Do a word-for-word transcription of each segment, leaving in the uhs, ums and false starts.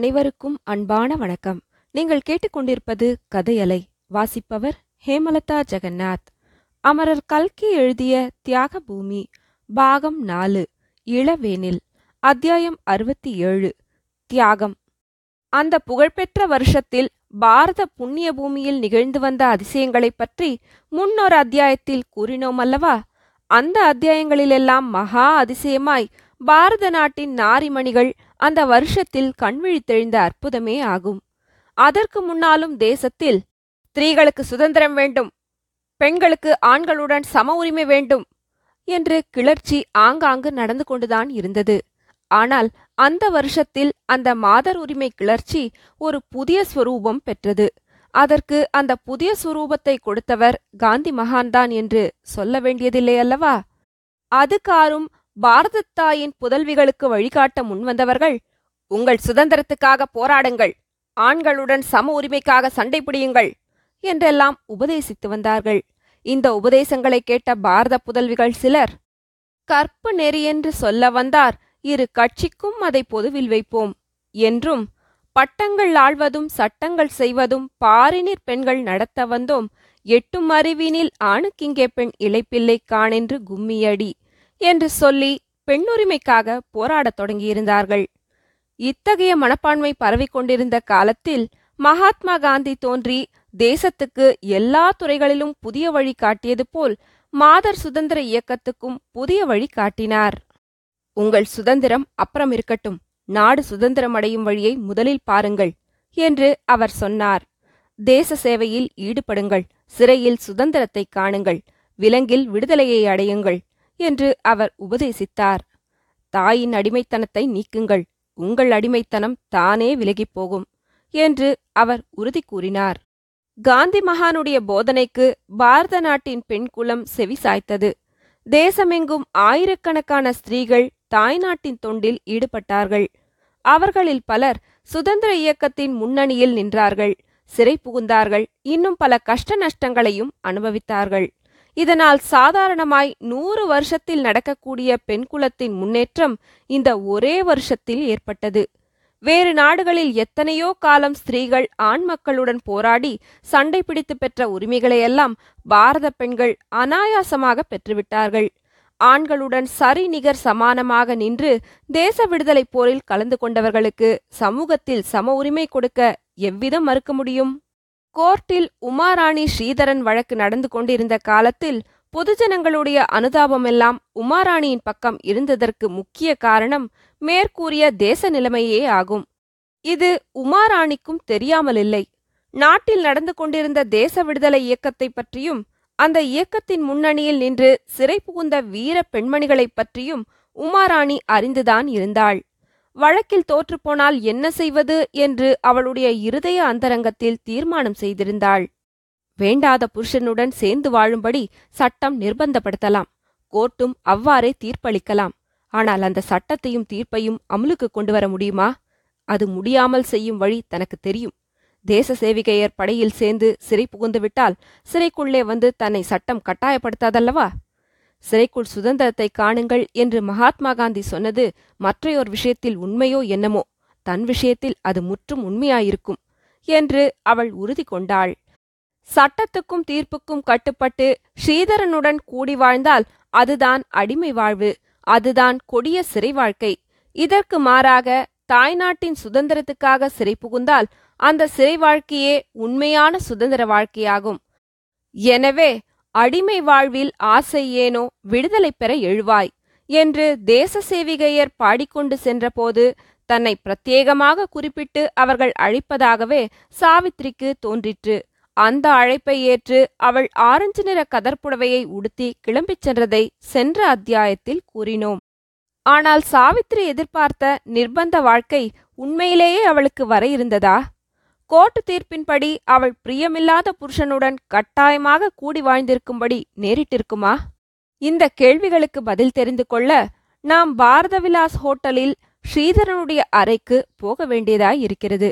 அனைவருக்கும் அன்பான வணக்கம். நீங்கள் கேட்டுக்கொண்டிருப்பது கதையலை. வாசிப்பவர் ஹேமலதா ஜெகநாத். அமரர் கல்கி எழுதிய தியாக பூமி பாகம் நாலு, இளவேனில், அத்தியாயம் அறுபத்தி ஏழு, தியாகம். அந்த புகழ்பெற்ற வருஷத்தில் பாரத புண்ணிய பூமியில் நிகழ்ந்து வந்த அதிசயங்களை பற்றி முன்னொரு அத்தியாயத்தில் கூறினோம் அல்லவா? அந்த அத்தியாயங்களிலெல்லாம் மகா அதிசயமாய் பாரத நாட்டின் நாரிமணிகள் அந்த வருஷத்தில் கண்விழித்தெழுந்த அற்புதமே ஆகும். அதற்கு முன்னாலும் தேசத்தில் ஸ்திரீகளுக்கு சுதந்திரம் வேண்டும், பெண்களுக்கு ஆண்களுடன் சம உரிமை வேண்டும் என்று கிளர்ச்சி ஆங்காங்கு நடந்து கொண்டுதான் இருந்தது. ஆனால் அந்த வருஷத்தில் அந்த மாதர் உரிமை கிளர்ச்சி ஒரு புதிய ஸ்வரூபம் பெற்றது. அதற்கு அந்த புதிய சுரூபத்தை கொடுத்தவர் காந்தி மகான்தான் என்று சொல்ல வேண்டியதில்லை அல்லவா? அதுக்காரும் பாரதத்தாயின் புதல்விகளுக்கு வழிகாட்ட முன்வந்தவர்கள், உங்கள் சுதந்திரத்துக்காக போராடுங்கள், ஆண்களுடன் சம உரிமைக்காக சண்டை பிடியுங்கள் என்றெல்லாம் உபதேசித்து வந்தார்கள். இந்த உபதேசங்களை கேட்ட பாரத புதல்விகள் சிலர், கற்பு நெறி என்று சொல்ல வந்தார், இரு கட்சிக்கும் அதை பொதுவில் வைப்போம் என்றும், பட்டங்கள் ஆழ்வதும் சட்டங்கள் செய்வதும் பாரினிற் பெண்கள் நடத்த வந்தோம், எட்டும் அறிவினில் ஆணுக்கிங்கே பெண் இளைப்பிள்ளை காணென்று கும்மியடி என்று சொல்லி பெண்ணுரிமைக்காக போராடத் தொடங்கியிருந்தார்கள். இத்தகைய மனப்பான்மை பரவிக்கொண்டிருந்த காலத்தில் மகாத்மா காந்தி தோன்றி தேசத்துக்கு எல்லா துறைகளிலும் புதிய வழி காட்டியது போல் மாதர் சுதந்திர இயக்கத்துக்கும் புதிய வழி காட்டினார். உங்கள் சுதந்திரம் அப்புறம் இருக்கட்டும், நாடு சுதந்திரமடையும் வழியை முதலில் பாருங்கள் என்று அவர் சொன்னார். தேச சேவையில் ஈடுபடுங்கள், சிறையில் சுதந்திரத்தை காணுங்கள், விலங்கில் விடுதலையை அடையுங்கள் என்று அவர் உபதேசித்தார். தாயின் அடிமைத்தனத்தை நீக்குங்கள், உங்கள் அடிமைத்தனம் தானே விலகிப் போகும் என்று அவர் உறுதி கூறினார். காந்தி மகானுடைய போதனைக்கு பாரத நாட்டின் பெண்குலம் செவி சாய்த்தது. தேசமெங்கும் ஆயிரக்கணக்கான ஸ்திரீகள் தாய்நாட்டின் தொண்டில் ஈடுபட்டார்கள். அவர்களில் பலர் சுதந்திர இயக்கத்தின் முன்னணியில் நின்றார்கள், சிறை புகுந்தார்கள், இன்னும் பல கஷ்ட நஷ்டங்களையும் அனுபவித்தார்கள். இதனால் சாதாரணமாய் நூறு வருஷத்தில் நடக்கக்கூடிய பெண்குலத்தின் முன்னேற்றம் இந்த ஒரே வருஷத்தில் ஏற்பட்டது. வேறு நாடுகளில் எத்தனையோ காலம் ஸ்திரீகள் ஆண் மக்களுடன் போராடி சண்டை பிடித்து பெற்ற உரிமைகளையெல்லாம் பாரத பெண்கள் அனாயாசமாக பெற்றுவிட்டார்கள். ஆண்களுடன் சரி நிகர் சமானமாக நின்று தேச விடுதலை போரில் கலந்து கொண்டவர்களுக்கு சமூகத்தில் சம உரிமை கொடுக்க எவ்விதம் மறுக்க முடியும்? கோர்ட்டில் உமாராணி ஸ்ரீதரன் வழக்கு நடந்து கொண்டிருந்த காலத்தில் பொதுஜனங்களுடைய அனுதாபமெல்லாம் உமாராணியின் பக்கம் இருந்ததற்கு முக்கிய காரணம் மேற்கூறிய தேச நிலைமையே ஆகும். இது உமாராணிக்கும் தெரியாமலில்லை. நாட்டில் நடந்து கொண்டிருந்த தேச விடுதலை இயக்கத்தை பற்றியும், அந்த இயக்கத்தின் முன்னணியில் நின்று சிறை புகுந்த வீர பெண்மணிகளை பற்றியும் உமாராணி அறிந்துதான் இருந்தாள். வழக்கில் தோற்றுப்போனால் என்ன செய்வது என்று அவளுடைய இருதய அந்தரங்கத்தில் தீர்மானம் செய்திருந்தாள். வேண்டாத புருஷனுடன் சேர்ந்து வாழும்படி சட்டம் நிர்பந்தப்படுத்தலாம், கோர்ட்டும் அவ்வாறே தீர்ப்பளிக்கலாம். ஆனால் அந்த சட்டத்தையும் தீர்ப்பையும் அமுலுக்கு கொண்டு வர முடியுமா? அது முடியாமல் செய்யும் வழி தனக்கு தெரியும். தேச சேவிகையர் படையில் சேர்ந்து சிறை புகுந்துவிட்டால் சிறைக்குள்ளே வந்து தன்னை சட்டம் கட்டாயப்படுத்தாதல்லவா? சிறைக்குள் சுதந்திரத்தை காணுங்கள் என்று மகாத்மா காந்தி சொன்னது மற்றையோர் விஷயத்தில் உண்மையோ என்னமோ, தன் விஷயத்தில் அது முற்றும் உண்மையாயிருக்கும் என்று அவள் உறுதி கொண்டாள். சட்டத்துக்கும் தீர்ப்புக்கும் கட்டுப்பட்டு ஸ்ரீதரனுடன் கூடி வாழ்ந்தால் அதுதான் அடிமை வாழ்வு, அதுதான் கொடிய சிறை வாழ்க்கை. இதற்கு மாறாக தாய்நாட்டின் சுதந்திரத்துக்காக சிறை புகுந்தால் அந்த சிறை வாழ்க்கையே உண்மையான சுதந்திர வாழ்க்கையாகும். எனவே அடிமை வாழ்வில் ஆசை ஏனோ, விடுதலை பெற எழுவாய் என்று தேச சேவிகையர் பாடிக்கொண்டு சென்றபோது தன்னை பிரத்யேகமாக குறிப்பிட்டு அவர்கள் அழைப்பதாகவே சாவித்திரிக்கு தோன்றிற்று. அந்த அழைப்பை ஏற்று அவள் ஆரஞ்சு நிற கதர்புடவையை உடுத்தி கிளம்பிச் சென்றதை சென்ற அத்தியாயத்தில் கூறினோம். ஆனால் சாவித்திரி எதிர்பார்த்த நிர்பந்த வாழ்க்கை உண்மையிலேயே அவளுக்கு வர இருந்ததா? கோர்ட்டு தீர்ப்பின்படி அவள் பிரியமில்லாத புருஷனுடன் கட்டாயமாக கூடி வாழ்ந்திருக்கும்படி நேரிட்டிருக்குமா? இந்த கேள்விகளுக்கு பதில் தெரிந்து கொள்ள நாம் பாரத விலாஸ் ஹோட்டலில் ஸ்ரீதரனுடைய அறைக்கு போக வேண்டியதாய் இருக்கிறது.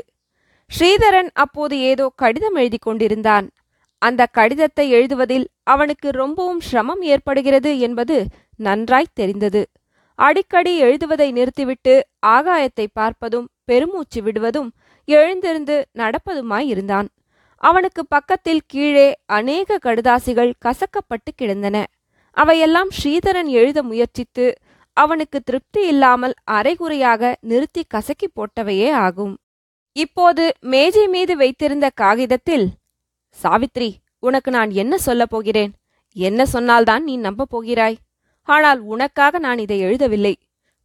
ஸ்ரீதரன் அப்போது ஏதோ கடிதம் எழுதி கொண்டிருந்தான். அந்த கடிதத்தை எழுதுவதில் அவனுக்கு ரொம்பவும் சிரமம் ஏற்படுகிறது என்பது நன்றாய் தெரிந்தது. அடிக்கடி எழுதுவதை நிறுத்திவிட்டு ஆகாயத்தை பார்ப்பதும் பெருமூச்சு விடுவதும் எழுந்திருந்து நடப்பதுமாயிருந்தான். அவனுக்கு பக்கத்தில் கீழே அநேக கடுதாசிகள் கசக்கப்பட்டு கிடந்தன. அவையெல்லாம் ஸ்ரீதரன் எழுத முயற்சித்து அவனுக்கு திருப்தி இல்லாமல் அரைகுறையாக நிறுத்தி கசக்கி போட்டவையே ஆகும். இப்போது மேஜை மீது வைத்திருந்த காகிதத்தில், "சாவித்ரி, உனக்கு நான் என்ன சொல்ல போகிறேன்? என்ன சொன்னால்தான் நீ நம்ப போகிறாய்? ஆனால் உனக்காக நான் இதை எழுதவில்லை.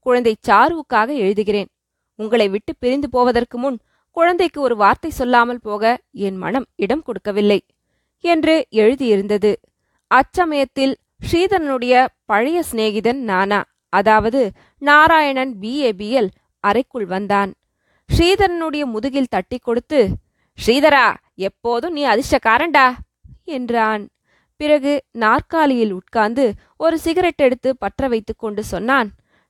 குழந்தை சாருவுக்காக எழுதுகிறேன். உங்களை விட்டு பிரிந்து போவதற்கு முன் குழந்தைக்கு ஒரு வார்த்தை சொல்லாமல் போக என் மனம் இடம் கொடுக்கவில்லை" என்று எழுதியிருந்தது. அச்சமயத்தில் ஸ்ரீதரனுடைய பழைய சிநேகிதன் நானா, அதாவது Narayanan B A B L அறைக்குள் வந்தான். ஸ்ரீதரனுடைய முதுகில் தட்டி கொடுத்து, "ஸ்ரீதரா, எப்போதும் நீ அதிர்ஷ்டக்காரன்டா" என்றான். பிறகு நாற்காலியில் உட்கார்ந்து ஒரு சிகரெட் எடுத்து பற்ற வைத்து கொண்டு சொன்னான்,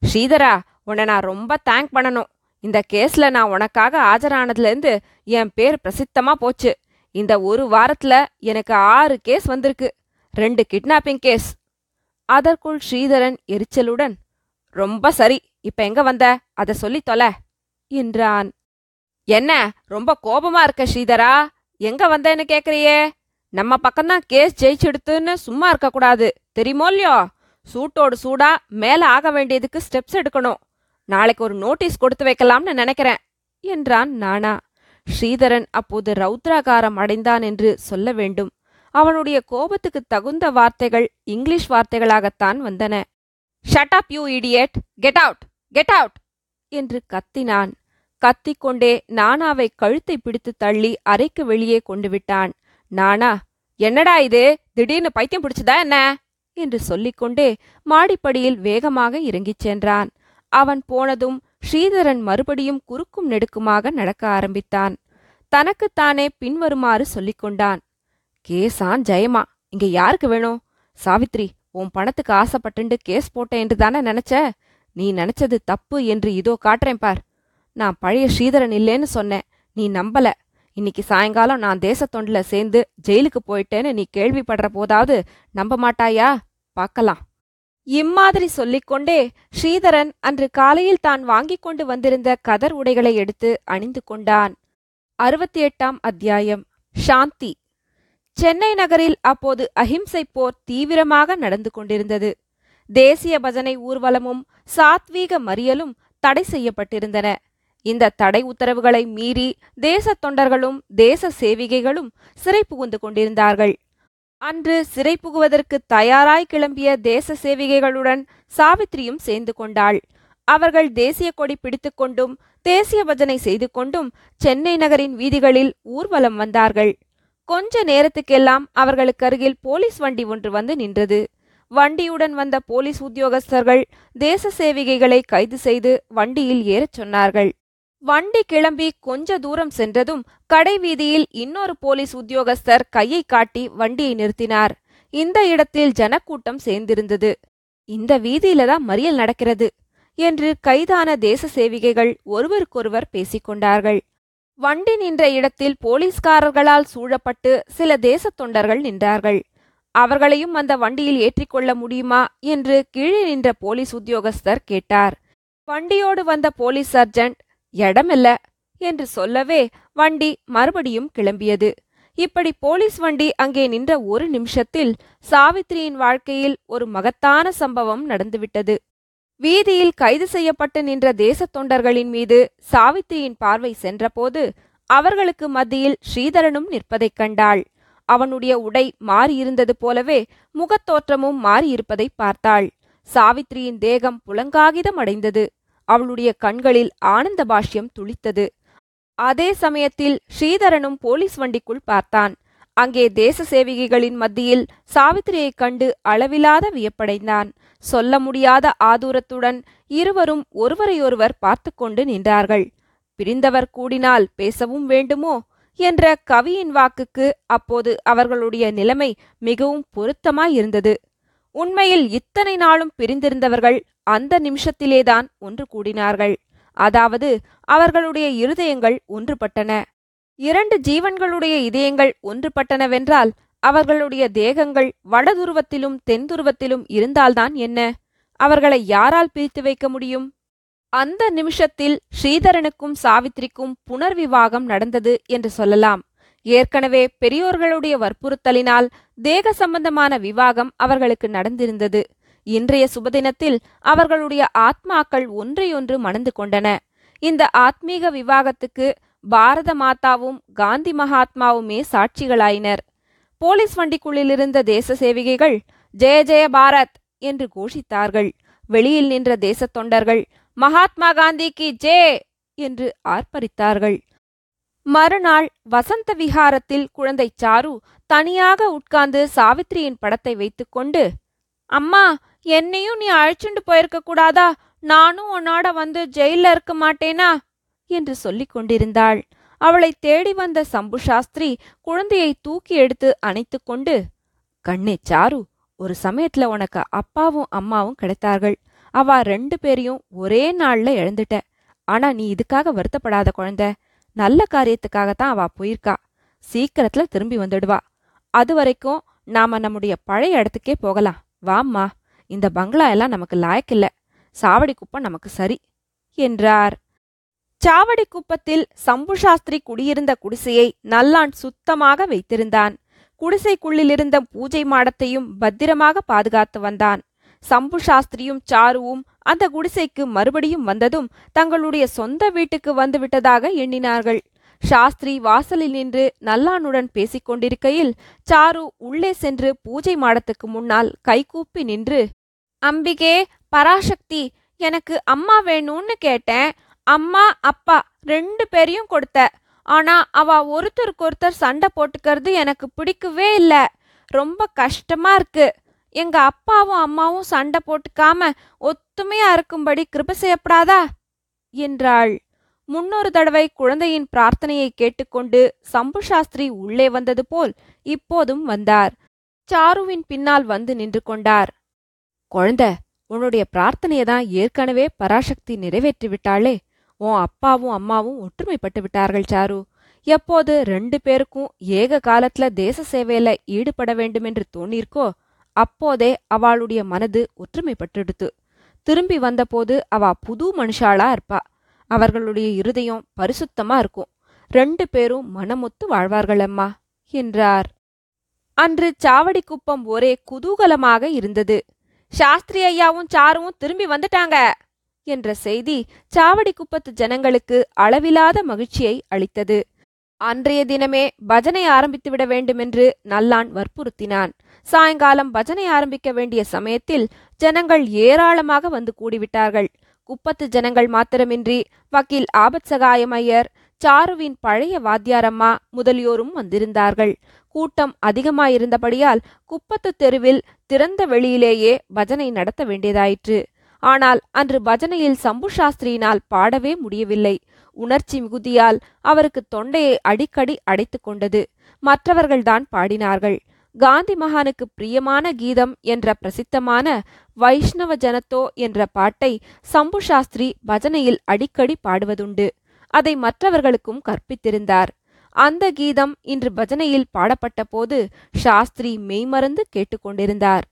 "ஸ்ரீதரா, உன்னை நான் ரொம்ப தேங்க் பண்ணணும். இந்த கேஸ்ல நான் உனக்காக ஆஜரானதுலேருந்து என் பேர் பிரசித்தமாக போச்சு. இந்த ஒரு வாரத்தில் எனக்கு ஆறு கேஸ் வந்திருக்கு. ரெண்டு கிட்னாப்பிங் கேஸ்." அதற்குள் ஸ்ரீதரன் எரிச்சலுடன், "ரொம்ப சரி, இப்போ எங்கே வந்த? அதை சொல்லி தொலை" என்றான். "என்ன ரொம்ப கோபமா இருக்க ஸ்ரீதரா? எங்கே வந்தேன்னு கேட்குறியே? நம்ம பக்கம்தான் கேஸ் ஜெயிச்செடுத்துன்னு சும்மா இருக்கக்கூடாது, தெரியுமோ இல்லையோ? சூட்டோடு சூடா மேலே ஆக வேண்டியதுக்கு ஸ்டெப்ஸ் எடுக்கணும். நாளைக்கு ஒரு நோட்டீஸ் கொடுத்து வைக்கலாம்னு நினைக்கிறேன்" என்றான் நானா. ஸ்ரீதரன் அப்போது ரௌத்ராகாரம் அடைந்தான் என்று சொல்ல வேண்டும். அவனுடைய கோபத்துக்கு தகுந்த வார்த்தைகள் இங்கிலீஷ் வார்த்தைகளாகத்தான் வந்தன. "Shut up you idiot, get out, get out" என்று கத்தினான். கத்திக்கொண்டே நானாவை கழுத்தை பிடித்து தள்ளி அறைக்கு வெளியே கொண்டு விட்டான். நானா, "என்னடா இது, திடீர்னு பைத்தியம் பிடிச்சதா என்ன?" என்று சொல்லிக்கொண்டே மாடிப்படியில் வேகமாக இறங்கிச் சென்றான். அவன் போனதும் ஸ்ரீதரன் மறுபடியும் குறுக்கும் நெடுக்குமாக நடக்க ஆரம்பித்தான். தனக்குத்தானே பின்வருமாறு சொல்லிக்கொண்டான். "கேஸான் ஜெயமா, இங்க யாருக்கு வேணும்? சாவித்ரி, உன் பணத்துக்கு ஆசைப்பட்டுண்டு கேஸ் போட்டேன் என்று தானே நினைச்ச? நீ நினைச்சது தப்பு என்று இதோ காட்டுறேன் பார். நான் பழைய ஸ்ரீதரன் இல்லேன்னு சொன்னேன், நீ நம்பல. இன்னைக்கு சாயங்காலம் நான் தேச தொண்டில சேர்ந்து ஜெயிலுக்கு போயிட்டேன்னு நீ கேள்விப்படுற போதாவது நம்ப மாட்டாயா? பார்க்கலாம்." இம்மாதிரி சொல்லிக்கொண்டே ஸ்ரீதரன் அன்று காலையில் தான் வாங்கி கொண்டு வந்திருந்த கதர் உடைகளை எடுத்து அணிந்து கொண்டான். அறுபத்தி எட்டாம் அத்தியாயம். சாந்தி. சென்னை நகரில் அப்போது அஹிம்சை போர் தீவிரமாக நடந்து கொண்டிருந்தது. தேசிய பஜனை ஊர்வலமும் சாத்வீக மறியலும் தடை செய்யப்பட்டிருந்தன. இந்த தடை உத்தரவுகளை மீறி தேச தொண்டர்களும் தேச சேவிகைகளும் சிறை புகுந்து கொண்டிருந்தார்கள். அன்று சிறை புகுவதற்கு தயாராய் கிளம்பிய தேச சேவிகைகளுடன் சாவித்திரியும் சேர்ந்து கொண்டாள். அவர்கள் தேசிய கொடி பிடித்துக்கொண்டும் தேசிய பஜனை செய்து கொண்டும் சென்னை நகரின் வீதிகளில் ஊர்வலம் வந்தார்கள். கொஞ்ச நேரத்துக்கெல்லாம் அவர்களுக்கு அருகில் போலீஸ் வண்டி ஒன்று வந்து நின்றது. வண்டியுடன் வந்த போலீஸ் உத்தியோகஸ்தர்கள் தேச சேவிகைகளை கைது செய்து வண்டியில் ஏறச் சொன்னார்கள். வண்டி கிளம்பி கொஞ்ச தூரம் சென்றதும் கடை வீதியில் இன்னொரு போலீஸ் உத்தியோகஸ்தர் கையை காட்டி வண்டியை நிறுத்தினார். இந்த இடத்தில் ஜனக்கூட்டம் சேர்ந்திருந்தது. "இந்த வீதியில தான் மறியல் நடக்கிறது" என்று கைதான தேச சேவிகைகள் ஒருவருக்கொருவர் பேசிக்கொண்டார்கள். வண்டி நின்ற இடத்தில் போலீஸ்காரர்களால் சூழப்பட்டு சில தேச தொண்டர்கள் நின்றார்கள். அவர்களையும் அந்த வண்டியில் ஏற்றிக்கொள்ள முடியுமா என்று கீழே நின்ற போலீஸ் உத்தியோகஸ்தர் கேட்டார். வண்டியோடு வந்த போலீஸ் சர்ஜென்ட், "இடமில்ல" என்று சொல்லவே வண்டி மறுபடியும் கிளம்பியது. இப்படி போலீஸ் வண்டி அங்கே நின்ற ஒரு நிமிஷத்தில் சாவித்திரியின் வாழ்க்கையில் ஒரு மகத்தான சம்பவம் நடந்துவிட்டது. வீதியில் கைது செய்யப்பட்டு நின்ற தேச தொண்டர்களின் மீது சாவித்திரியின் பார்வை சென்றபோது அவர்களுக்கு மத்தியில் ஸ்ரீதரனும் நிற்பதைக் கண்டாள். அவனுடைய உடை மாறியிருந்தது போலவே முகத்தோற்றமும் மாறியிருப்பதை பார்த்தாள். சாவித்திரியின் தேகம் புலங்காகிதம் அடைந்தது. அவளுடைய கண்களில் ஆனந்த பாஷ்யம் துளித்தது. அதே சமயத்தில் ஸ்ரீதரனும் போலீஸ் வண்டிக்குள் பார்த்தான். அங்கே தேச சேவிகைகளின் மத்தியில் சாவித்திரியைக் கண்டு அளவிலாத வியப்படைந்தான். சொல்ல முடியாத ஆதூரத்துடன் இருவரும் ஒருவரையொருவர் பார்த்து கொண்டு நின்றார்கள். பிரிந்தவர் கூடினால் பேசவும் வேண்டுமோ என்ற கவியின் வாக்குக்கு அப்போது அவர்களுடைய நிலைமை மிகவும் பொருத்தமாயிருந்தது. உண்மையில் இத்தனை நாளும் பிரிந்திருந்தவர்கள் அந்த நிமிஷத்திலேதான் ஒன்று கூடினார்கள். அதாவது அவர்களுடைய இருதயங்கள் ஒன்றுபட்டன. இரண்டு ஜீவன்களுடைய இதயங்கள் ஒன்றுபட்டனவென்றால் அவர்களுடைய தேகங்கள் வடதுருவத்திலும் தென்துருவத்திலும் இருந்தால்தான் என்ன? அவர்களை யாரால் பிரித்து வைக்க முடியும்? அந்த நிமிஷத்தில் ஸ்ரீதரனுக்கும் சாவித்திரிக்கும் புனர்விவாகம் நடந்தது என்று சொல்லலாம். ஏற்கனவே பெரியோர்களுடைய வற்புறுத்தலினால் தேக சம்பந்தமான விவாகம் அவர்களுக்கு நடந்திருந்தது. இன்றைய சுபதினத்தில் அவர்களுடைய ஆத்மாக்கள் ஒன்றையொன்று மணந்து கொண்டன. இந்த ஆத்மீக விவாகத்துக்கு பாரத மாதாவும் காந்தி மகாத்மாவுமே சாட்சிகளாயினர். போலீஸ் வண்டிக்குள்ளிலிருந்த தேச சேவிகைகள் ஜெய ஜெய பாரத் என்று கோஷித்தார்கள். வெளியில் நின்ற தேச தொண்டர்கள் மகாத்மா காந்திக்கு ஜே என்று ஆர்ப்பரித்தார்கள். மறுநாள் வசந்த விஹாரத்தில் குழந்தை சாரு தனியாக உட்கார்ந்து சாவித்திரியின் படத்தை வைத்துக்கொண்டு, அம்மா, என்னையும் நீ அழைச்சுண்டு போயிருக்க கூடாதா? நானும் உன்னோட வந்து ஜெயில இருக்க மாட்டேனா என்று சொல்லி கொண்டிருந்தாள். அவளை தேடி வந்த சம்பு சாஸ்திரி குழந்தையை தூக்கி எடுத்து அணைத்து கொண்டு, கண்ணே சாரு, ஒரு சமயத்துல உனக்கு அப்பாவும் அம்மாவும் கிடைத்தார்கள். அவ ரெண்டு பேரையும் ஒரே நாள்ல இழந்துட்ட. ஆனா நீ இதுக்காக வருத்தப்படாத குழந்தை. நல்ல காரியத்துக்காகத்தான் அவ போயிருக்கா. சீக்கிரத்துல திரும்பி வந்துடுவா. அது வரைக்கும் நாம நம்முடைய பழைய இடத்துக்கே போகலாம். வாம்மா, இந்த பங்களா எல்லாம் நமக்கு லாயக்கில்லை. சாவடி குப்பம் நமக்கு சரி என்றார். சாவடி குப்பத்தில் சம்பு சாஸ்திரி குடியிருந்த குடிசையை நல்லான் சுத்தமாக வைத்திருந்தான். குடிசைக்குள்ளிலிருந்த பூஜை மாடத்தையும் பத்திரமாக பாதுகாத்து வந்தான். சம்பு சாஸ்திரியும் சாருவும் அந்த குடிசைக்கு மறுபடியும் வந்ததும் தங்களுடைய சொந்த வீட்டுக்கு வந்துவிட்டதாக எண்ணினார்கள். சாஸ்திரி வாசலில் நின்று நல்லானுடன் பேசிக் கொண்டிருக்கையில் சாரு உள்ளே சென்று பூஜை மாடத்துக்கு முன்னால் கைகூப்பி நின்று, அம்பிகே பராசக்தி, எனக்கு அம்மா வேணும்னு கேட்டேன். அம்மா அப்பா ரெண்டு பேரையும் கொடுத்த. ஆனா அவ ஒருத்தருக்கு ஒருத்தர் சண்டை போட்டுக்கிறது எனக்கு பிடிக்கவே இல்லை. ரொம்ப கஷ்டமா இருக்கு. எங்க அப்பாவும் அம்மாவும் சண்டை போட்டுக்காம ஒத்துமையா இருக்கும்படி கிருபை செய்யப்படாதா என்றாள். முன்னொரு தடவை குழந்தையின் பிரார்த்தனையை கேட்டுக்கொண்டு சம்பு சாஸ்திரி உள்ளே வந்தது போல் இப்போதும் வந்தார். சாருவின் பின்னால் வந்து நின்று கொண்டார். குழந்தை, உன்னுடைய பிரார்த்தனையதான் ஏற்கனவே பராசக்தி நிறைவேற்றி விட்டாளே. உன் அப்பாவும் அம்மாவும் ஒற்றுமைப்பட்டு விட்டார்கள் சாரு. எப்போது ரெண்டு பேருக்கும் ஏக காலத்துல தேச சேவையில ஈடுபட வேண்டுமென்று தோணியிருக்கோ அப்போதே அவளுடைய மனது ஒற்றுமைப்பட்டுடுத்து. திரும்பி வந்தபோது அவ புது மனுஷாளா இருப்பா. அவர்களுடைய இருதயம் பரிசுத்தமா இருக்கும். ரெண்டு பேரும் மனமொத்து வாழ்வார்கள் அம்மா என்றார். அன்று சாவடி குப்பம் ஒரே குதூகலமாக இருந்தது. சாஸ்திரி ஐயாவும் சாருவும் திரும்பி வந்துட்டாங்க என்ற செய்தி சாவடி குப்பத்து ஜனங்களுக்கு அளவிலாத மகிழ்ச்சியை அளித்தது. அன்றைய தினமே பஜனை ஆரம்பித்துவிட வேண்டுமென்று நல்லான் வற்புறுத்தினான். சாயங்காலம் பஜனை ஆரம்பிக்க வேண்டிய சமயத்தில் ஜனங்கள் ஏராளமாக வந்து கூடிவிட்டார்கள். குப்பத்து ஜனங்கள் மாத்திரமின்றி வக்கீல் ஆபத் சகாயமையர், சாருவின் பழைய வாத்தியாரம்மா முதலியோரும் வந்திருந்தார்கள். கூட்டம் அதிகமாயிருந்தபடியால் குப்பத்து தெருவில் திறந்த வெளியிலேயே பஜனை நடத்த வேண்டியதாயிற்று. ஆனால் அன்று பஜனையில் சம்பு சாஸ்திரியினால் பாடவே முடியவில்லை. உணர்ச்சி மிகுதியால் அவருக்கு தொண்டையை அடிக்கடி அடைத்து கொண்டது. மற்றவர்கள்தான் பாடினார்கள். காந்தி மகானுக்கு பிரியமான கீதம் என்ற பிரசித்தமான வைஷ்ணவ ஜனத்தோ என்ற பாட்டை சம்பு சாஸ்திரி பஜனையில் அடிக்கடி பாடுவதுண்டு. அதை மற்றவர்களுக்கும் கற்பித்திருந்தார். அந்த கீதம் இன்று பஜனையில் பாடப்பட்ட போது சாஸ்திரி மெய்மறந்து கேட்டுக்கொண்டிருந்தார்.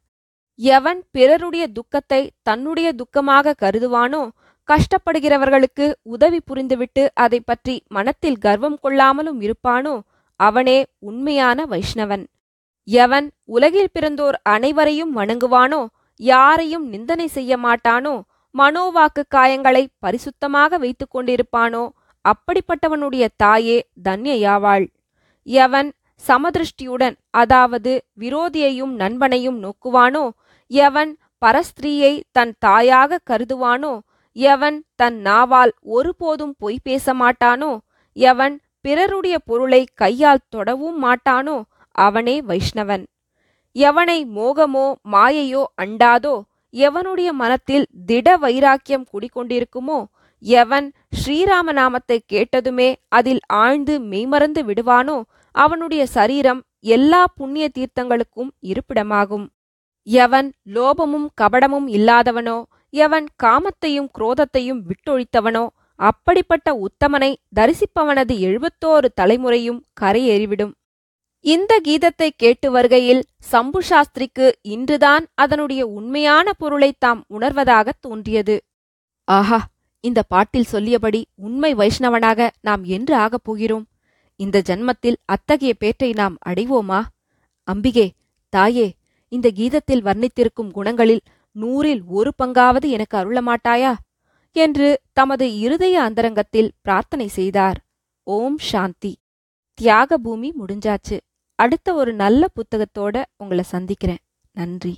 எவன் பிறருடைய துக்கத்தை தன்னுடைய துக்கமாக கருதுவானோ, கஷ்டப்படுகிறவர்களுக்கு உதவி புரிந்துவிட்டு அதை பற்றி மனத்தில் கர்வம் கொள்ளாமலும் இருப்பானோ அவனே உண்மையான வைஷ்ணவன். எவன் உலகில் பிறந்தோர் அனைவரையும் வணங்குவானோ, யாரையும் நிந்தனை செய்ய மாட்டானோ, மனோவாக்கு காயங்களை பரிசுத்தமாக வைத்து கொண்டிருப்பானோ அப்படிப்பட்டவனுடைய தாயே தன்யையாவாள். எவன் சமதிருஷ்டியுடன், அதாவது விரோதியையும் நண்பனையும் நோக்குவானோ, எவன் பரஸ்திரீயை தன் தாயாக கருதுவானோ, எவன் தன் நாவால் ஒருபோதும் பொய் பேச மாட்டானோ, எவன் பிறருடைய பொருளை கையால் தொடவும் மாட்டானோ அவனே வைஷ்ணவன். எவனை மோகமோ மாயையோ அண்டாதோ, எவனுடைய மனத்தில் திட வைராக்கியம் குடிகொண்டிருக்குமோ, எவன் ஸ்ரீராம நாமத்தை கேட்டதுமே அதில் ஆழ்ந்து மெய்மறந்து விடுவானோ அவனுடைய சரீரம் எல்லா புண்ணிய தீர்த்தங்களுக்கும் இருப்பிடமாகும். எவன் லோபமும் கபடமும் இல்லாதவனோ, எவன் காமத்தையும் குரோதத்தையும் விட்டொழித்தவனோ அப்படிப்பட்ட உத்தமனை தரிசிப்பவனது எழுபத்தோரு தலைமுறையும் கரையேறிவிடும். இந்த கீதத்தை கேட்டு வருகையில் சம்பு சாஸ்திரிக்கு இன்றுதான் அதனுடைய உண்மையான பொருளை தாம் உணர்வதாக தோன்றியது. ஆஹா, இந்த பாட்டில் சொல்லியபடி உண்மை வைஷ்ணவனாக நாம் என்று ஆகப் போகிறோம். இந்த ஜன்மத்தில் அத்தகைய பேற்றை நாம் அடைவோமா? அம்பிகே, தாயே, இந்த கீதத்தில் வர்ணித்திருக்கும் குணங்களில் நூறில் ஒரு பங்காவது எனக்கு அருளமாட்டாயா என்று தமது இருதய அந்தரங்கத்தில் பிரார்த்தனை செய்தார். ஓம் சாந்தி. தியாக பூமி முடிஞ்சாச்சு. அடுத்த ஒரு நல்ல புத்தகத்தோட உங்களை சந்திக்கிறேன். நன்றி.